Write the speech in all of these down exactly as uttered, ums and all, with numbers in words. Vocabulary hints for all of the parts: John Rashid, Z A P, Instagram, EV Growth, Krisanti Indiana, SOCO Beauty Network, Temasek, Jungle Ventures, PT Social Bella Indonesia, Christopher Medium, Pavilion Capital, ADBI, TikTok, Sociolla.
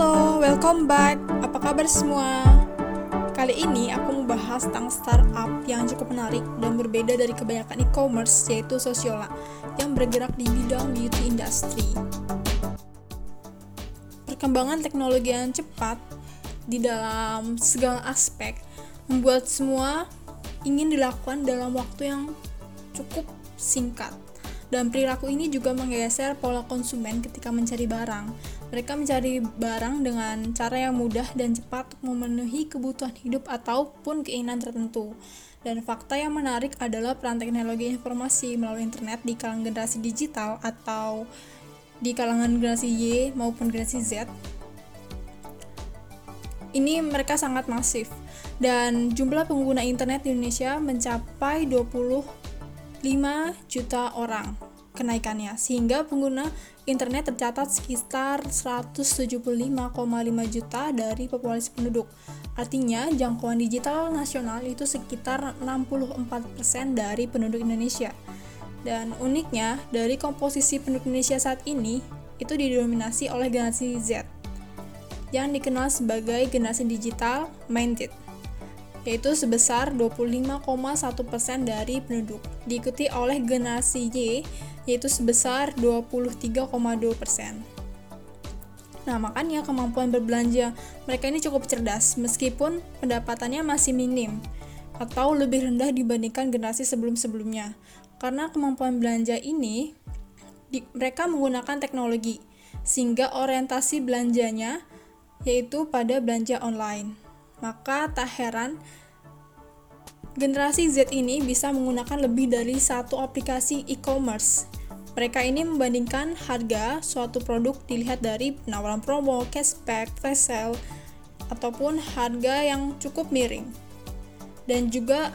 Halo, welcome back. Apa kabar semua? Kali ini aku mau bahas tentang startup yang cukup menarik dan berbeda dari kebanyakan e-commerce, yaitu Sociolla, yang bergerak di bidang beauty industry. Perkembangan teknologi yang cepat di dalam segala aspek membuat semua ingin dilakukan dalam waktu yang cukup singkat. Dan perilaku ini juga menggeser pola konsumen ketika mencari barang. Mereka mencari barang dengan cara yang mudah dan cepat untuk memenuhi kebutuhan hidup ataupun keinginan tertentu. Dan fakta yang menarik adalah peran teknologi informasi melalui internet di kalangan generasi digital atau di kalangan generasi Y maupun generasi Z. Ini mereka sangat masif. Dan jumlah pengguna internet di Indonesia mencapai dua puluh lima juta orang kenaikannya, sehingga pengguna internet tercatat sekitar seratus tujuh puluh lima koma lima juta dari populasi penduduk. Artinya, jangkauan digital nasional itu sekitar enam puluh empat persen dari penduduk Indonesia. Dan uniknya, dari komposisi penduduk Indonesia saat ini, itu didominasi oleh generasi Z, yang dikenal sebagai generasi digital minded, yaitu sebesar dua puluh lima koma satu persen dari penduduk, diikuti oleh generasi Y, yaitu sebesar dua puluh tiga koma dua persen. Nah, makanya kemampuan berbelanja mereka ini cukup cerdas, meskipun pendapatannya masih minim atau lebih rendah dibandingkan generasi sebelum-sebelumnya. Karena kemampuan belanja ini, di, mereka menggunakan teknologi, sehingga orientasi belanjanya yaitu pada belanja online. Maka tak heran generasi Z ini bisa menggunakan lebih dari satu aplikasi e-commerce. Mereka ini membandingkan harga suatu produk dilihat dari penawaran promo, cashback, flash sale, ataupun harga yang cukup miring. Dan juga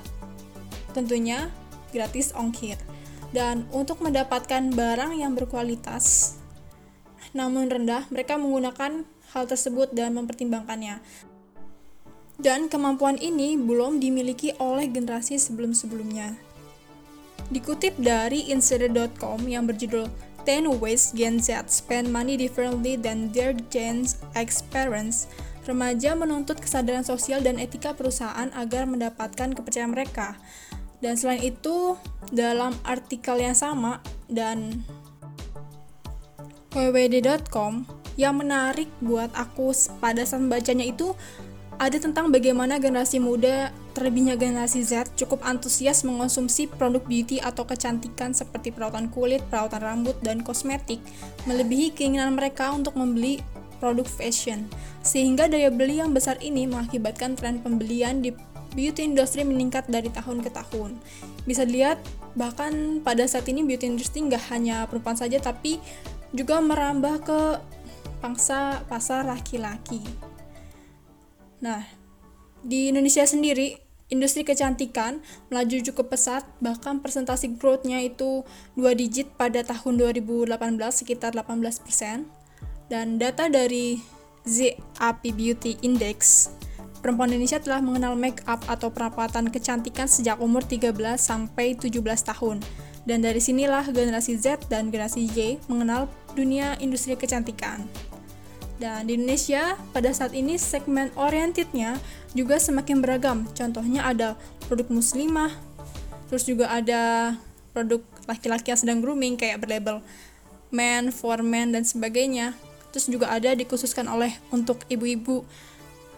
tentunya gratis ongkir. Dan untuk mendapatkan barang yang berkualitas namun rendah, mereka menggunakan hal tersebut dan mempertimbangkannya. Dan kemampuan ini belum dimiliki oleh generasi sebelum-sebelumnya. Dikutip dari insider dot com yang berjudul ten ways Gen Z Spend Money Differently Than Their Gen X Parents, remaja menuntut kesadaran sosial dan etika perusahaan agar mendapatkan kepercayaan mereka. Dan selain itu, dalam artikel yang sama dan w w w dot com, yang menarik buat aku pada saat membacanya itu ada tentang bagaimana generasi muda, terlebihnya generasi Z, cukup antusias mengonsumsi produk beauty atau kecantikan seperti perawatan kulit, perawatan rambut, dan kosmetik, melebihi keinginan mereka untuk membeli produk fashion. Sehingga daya beli yang besar ini mengakibatkan tren pembelian di beauty industry meningkat dari tahun ke tahun. Bisa dilihat, bahkan pada saat ini beauty industry nggak hanya perempuan saja, tapi juga merambah ke pangsa pasar laki-laki. Nah, di Indonesia sendiri, industri kecantikan melaju cukup pesat, bahkan persentase growth-nya itu dua digit pada tahun dua ribu delapan belas, sekitar delapan belas persen. Dan data dari Z A P Beauty Index, perempuan Indonesia telah mengenal make up atau perawatan kecantikan sejak umur tiga belas sampai tujuh belas tahun. Dan dari sinilah generasi Z dan generasi Y mengenal dunia industri kecantikan. Dan di Indonesia, pada saat ini segmen orientednya juga semakin beragam. Contohnya ada produk muslimah, terus juga ada produk laki-laki yang sedang grooming, kayak berlabel man, for men, dan sebagainya. Terus juga ada dikhususkan oleh untuk ibu-ibu.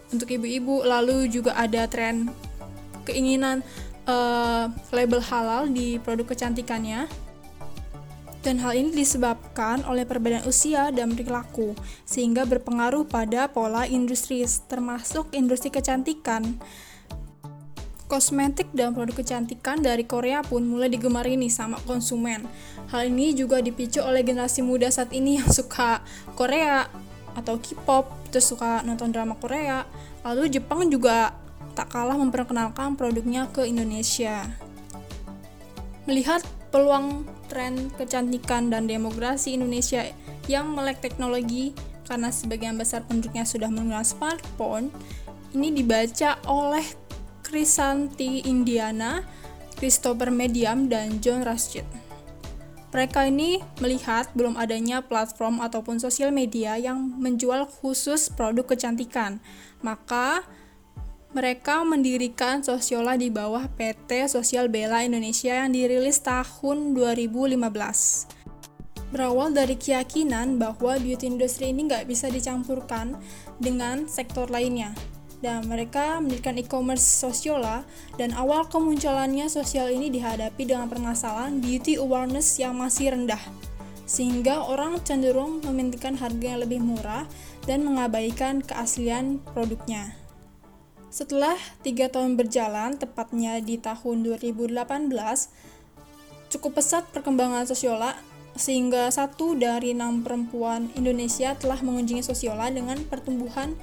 Untuk ibu-ibu, lalu juga ada tren keinginan uh, label halal di produk kecantikannya. Dan hal ini disebabkan oleh perbedaan usia dan perilaku, sehingga berpengaruh pada pola industri, termasuk industri kecantikan. Kosmetik dan produk kecantikan dari Korea pun mulai digemari nih sama konsumen. Hal ini juga dipicu oleh generasi muda saat ini yang suka Korea atau K-pop, terus suka nonton drama Korea. Lalu Jepang juga tak kalah memperkenalkan produknya ke Indonesia. Melihat peluang tren kecantikan dan demografi Indonesia yang melek teknologi karena sebagian besar penduduknya sudah menggunakan smartphone, ini dibaca oleh Krisanti Indiana, Christopher Medium, dan John Rashid. Mereka ini melihat belum adanya platform ataupun sosial media yang menjual khusus produk kecantikan. Maka mereka mendirikan Sociolla di bawah P T Social Bella Indonesia yang dirilis tahun dua ribu lima belas. Berawal dari keyakinan bahwa beauty industry ini nggak bisa dicampurkan dengan sektor lainnya. Dan mereka mendirikan e-commerce Sociolla, dan awal kemunculannya Sociolla ini dihadapi dengan permasalahan beauty awareness yang masih rendah, sehingga orang cenderung mementingkan harga yang lebih murah dan mengabaikan keaslian produknya. Setelah tiga tahun berjalan, tepatnya di tahun dua ribu delapan belas, cukup pesat perkembangan Sociolla, sehingga satu dari enam perempuan Indonesia telah mengunjungi Sociolla dengan pertumbuhan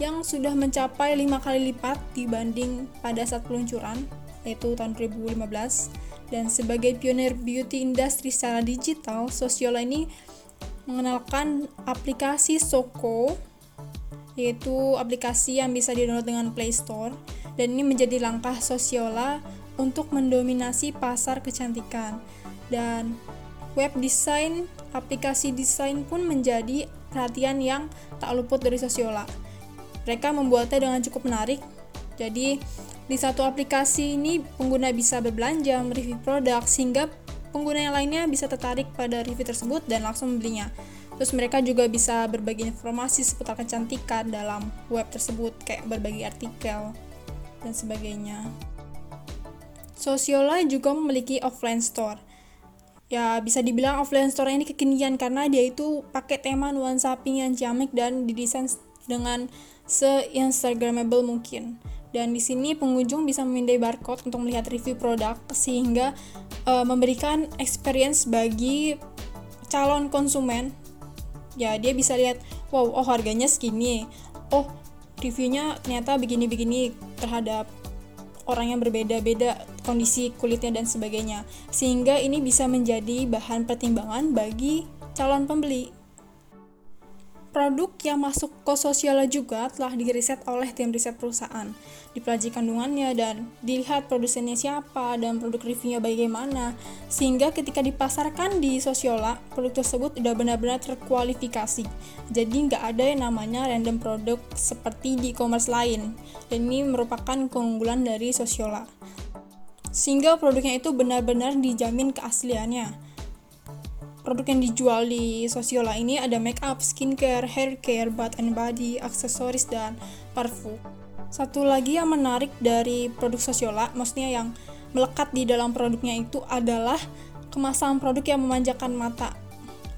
yang sudah mencapai lima kali lipat dibanding pada saat peluncuran, yaitu tahun dua ribu lima belas. Dan sebagai pionir beauty industry secara digital, Sociolla ini mengenalkan aplikasi SOCO, yaitu aplikasi yang bisa di-download dengan Play Store, dan ini menjadi langkah Sociolla untuk mendominasi pasar kecantikan. Dan web design, aplikasi desain pun menjadi perhatian yang tak luput dari Sociolla. Mereka membuatnya dengan cukup menarik. Jadi, di satu aplikasi ini pengguna bisa berbelanja, mereview produk, sehingga pengguna yang lainnya bisa tertarik pada review tersebut dan langsung membelinya. Terus mereka juga bisa berbagi informasi seputar kecantikan dalam web tersebut, kayak berbagi artikel dan sebagainya. Sociolla juga memiliki offline store. Ya, bisa dibilang offline store ini kekinian karena dia itu pakai tema nuansa pink yang ciamik dan didesain dengan se-instagramable mungkin. Dan di sini pengunjung bisa memindai barcode untuk melihat review produk, sehingga uh, memberikan experience bagi calon konsumen. Ya, dia bisa lihat, wow, oh harganya segini, oh reviewnya ternyata begini-begini terhadap orang yang berbeda-beda kondisi kulitnya dan sebagainya, sehingga ini bisa menjadi bahan pertimbangan bagi calon pembeli. Produk yang masuk ke Sociolla juga telah diriset oleh tim riset perusahaan, dipelajari kandungannya dan dilihat produsennya siapa dan produk reviewnya bagaimana, sehingga ketika dipasarkan di Sociolla, produk tersebut sudah benar-benar terkualifikasi. Jadi nggak ada yang namanya random produk seperti di e-commerce lain, dan ini merupakan keunggulan dari Sociolla, sehingga produknya itu benar-benar dijamin keasliannya. Produk yang dijual di Sociolla ini ada make up, skincare, hair care, bath and body, aksesoris, dan parfum. Satu lagi yang menarik dari produk Sociolla, maksudnya yang melekat di dalam produknya itu adalah kemasan produk yang memanjakan mata,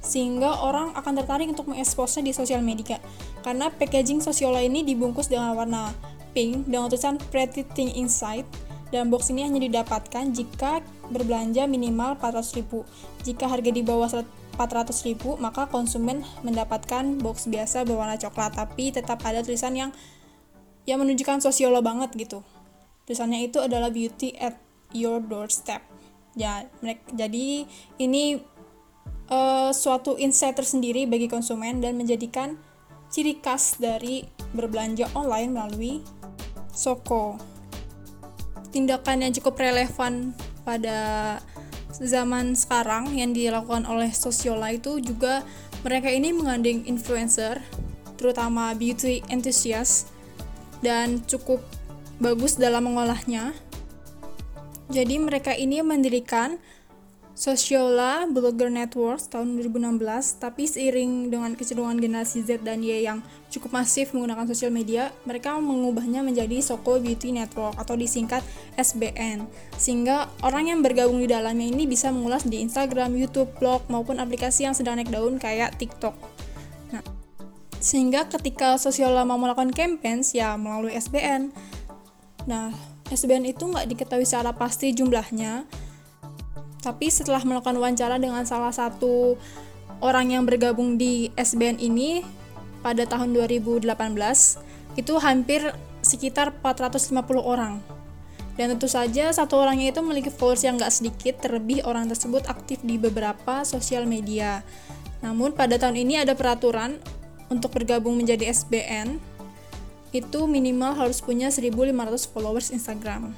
sehingga orang akan tertarik untuk mengeksposnya di sosial media. Karena packaging Sociolla ini dibungkus dengan warna pink dengan tulisan Pretty Thing Inside, dan box ini hanya didapatkan jika berbelanja minimal empat ratus ribu. Jika harga di bawah empat ratus ribu, maka konsumen mendapatkan box biasa berwarna coklat, tapi tetap ada tulisan yang yang menunjukkan Sociolla banget gitu. Tulisannya itu adalah beauty at your doorstep. Ya, jadi ini uh, suatu insight tersendiri bagi konsumen dan menjadikan ciri khas dari berbelanja online melalui SOCO. Tindakan yang cukup relevan pada zaman sekarang yang dilakukan oleh Sociolla itu juga, mereka ini menggandeng influencer, terutama beauty enthusiast, dan cukup bagus dalam mengolahnya. Jadi mereka ini mendirikan Sociolla Blogger Network tahun dua ribu enam belas, tapi seiring dengan kecenderungan generasi Z dan Y yang cukup masif menggunakan sosial media, mereka mengubahnya menjadi SOCO Beauty Network atau disingkat S B N, sehingga orang yang bergabung di dalamnya ini bisa mengulas di Instagram, YouTube, blog, maupun aplikasi yang sedang naik daun kayak TikTok. Nah, sehingga ketika Sociolla mau melakukan campaigns, ya melalui S B N. Nah, S B N itu nggak diketahui secara pasti jumlahnya, tapi setelah melakukan wawancara dengan salah satu orang yang bergabung di S B N ini pada tahun dua ribu delapan belas, itu hampir sekitar empat ratus lima puluh orang. Dan tentu saja satu orangnya itu memiliki followers yang nggak sedikit, terlebih orang tersebut aktif di beberapa sosial media. Namun pada tahun ini ada peraturan untuk bergabung menjadi S B N, itu minimal harus punya seribu lima ratus followers Instagram.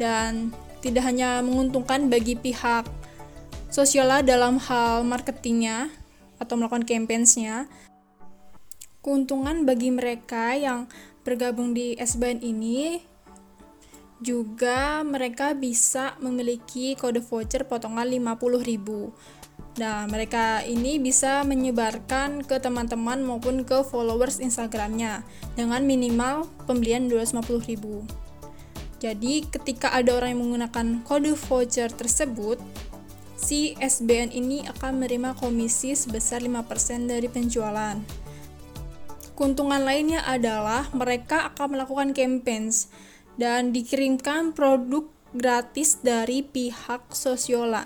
Dan tidak hanya menguntungkan bagi pihak Sociolla dalam hal marketingnya atau melakukan campaigns-nya. Keuntungan bagi mereka yang bergabung di S B N ini juga mereka bisa memiliki kode voucher potongan lima puluh ribu. Nah, mereka ini bisa menyebarkan ke teman-teman maupun ke followers Instagramnya dengan minimal pembelian dua ratus lima puluh ribu. Jadi, ketika ada orang yang menggunakan kode voucher tersebut, si S B N ini akan menerima komisi sebesar lima persen dari penjualan. Keuntungan lainnya adalah mereka akan melakukan campaigns dan dikirimkan produk gratis dari pihak Sociolla.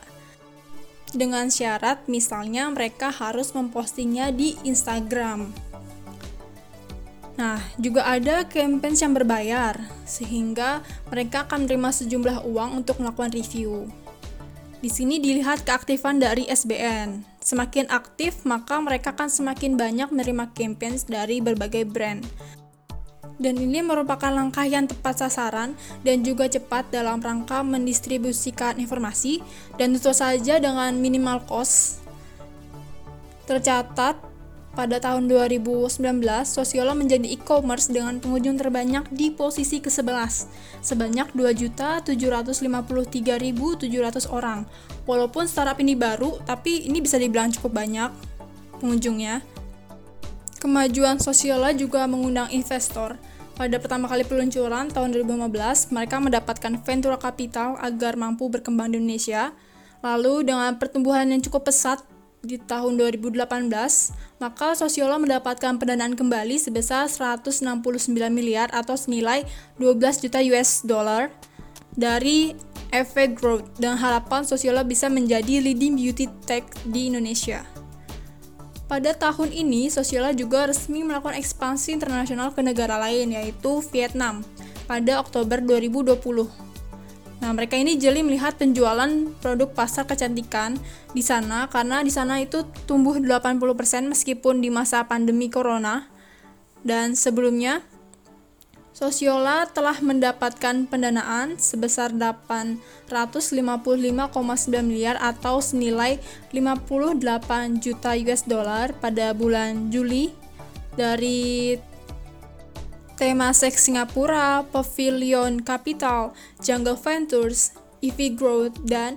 Dengan syarat misalnya mereka harus mempostingnya di Instagram. Nah, juga ada campaigns yang berbayar sehingga mereka akan menerima sejumlah uang untuk melakukan review. Di sini dilihat keaktifan dari S B N. Semakin aktif, maka mereka akan semakin banyak menerima campaigns dari berbagai brand. Dan ini merupakan langkah yang tepat sasaran dan juga cepat dalam rangka mendistribusikan informasi dan tentu saja dengan minimal cost. Tercatat pada tahun dua ribu sembilan belas, Sociolla menjadi e-commerce dengan pengunjung terbanyak di posisi kesebelas, sebanyak dua juta tujuh ratus lima puluh tiga ribu tujuh ratus orang. Walaupun startup ini baru, tapi ini bisa dibilang cukup banyak pengunjungnya. Kemajuan Sociolla juga mengundang investor. Pada pertama kali peluncuran tahun dua ribu lima belas, mereka mendapatkan venture capital agar mampu berkembang di Indonesia. Lalu dengan pertumbuhan yang cukup pesat, di tahun dua ribu delapan belas, maka Sociolla mendapatkan pendanaan kembali sebesar seratus enam puluh sembilan miliar atau senilai dua belas juta U S dollar dari E V Growth dengan harapan Sociolla bisa menjadi leading beauty tech di Indonesia. Pada tahun ini, Sociolla juga resmi melakukan ekspansi internasional ke negara lain, yaitu Vietnam pada Oktober dua ribu dua puluh. Nah, mereka ini jeli melihat penjualan produk pasar kecantikan di sana karena di sana itu tumbuh delapan puluh persen meskipun di masa pandemi corona. Dan sebelumnya, Sociolla telah mendapatkan pendanaan sebesar delapan ratus lima puluh lima koma sembilan miliar atau senilai lima puluh delapan juta U S dollar pada bulan Juli dari Temasek Singapura, Pavilion Capital, Jungle Ventures, E V Growth, dan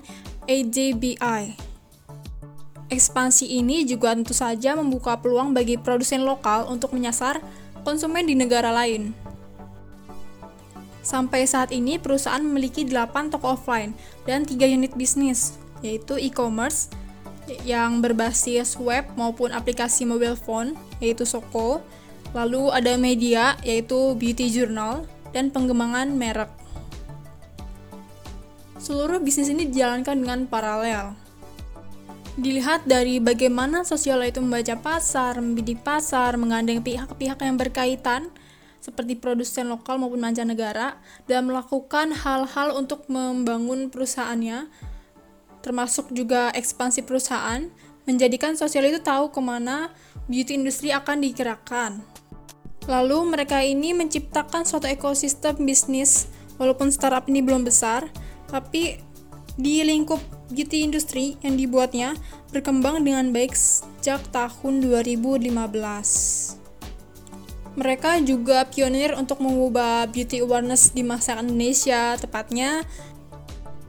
A D B I. Ekspansi ini juga tentu saja membuka peluang bagi produsen lokal untuk menyasar konsumen di negara lain. Sampai saat ini, perusahaan memiliki delapan toko offline dan tiga unit bisnis, yaitu e-commerce yang berbasis web maupun aplikasi mobile phone, yaitu SOCO, lalu ada media, yaitu beauty journal, dan pengembangan merek. Seluruh bisnis ini dijalankan dengan paralel. Dilihat dari bagaimana Sociolla itu membaca pasar, membidik pasar, menggandeng pihak-pihak yang berkaitan, seperti produsen lokal maupun mancanegara, dan melakukan hal-hal untuk membangun perusahaannya, termasuk juga ekspansi perusahaan, menjadikan Sociolla itu tahu kemana beauty industri akan digerakkan. Lalu mereka ini menciptakan suatu ekosistem bisnis, walaupun startup ini belum besar, tapi di lingkup beauty industri yang dibuatnya berkembang dengan baik sejak tahun dua ribu lima belas. Mereka juga pionir untuk mengubah beauty awareness di masyarakat Indonesia tepatnya,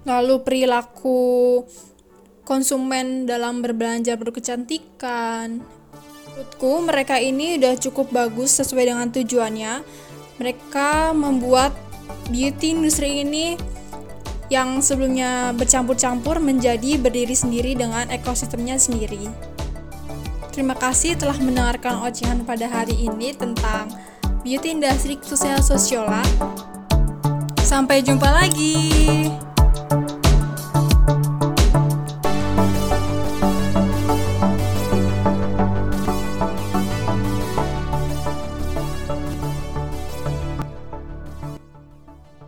lalu perilaku konsumen dalam berbelanja produk kecantikan. Menurutku mereka ini udah cukup bagus sesuai dengan tujuannya. Mereka membuat beauty industri ini yang sebelumnya bercampur-campur menjadi berdiri sendiri dengan ekosistemnya sendiri. Terima kasih telah mendengarkan ocehan pada hari ini tentang beauty industri khususnya Sociolla. Sampai jumpa lagi.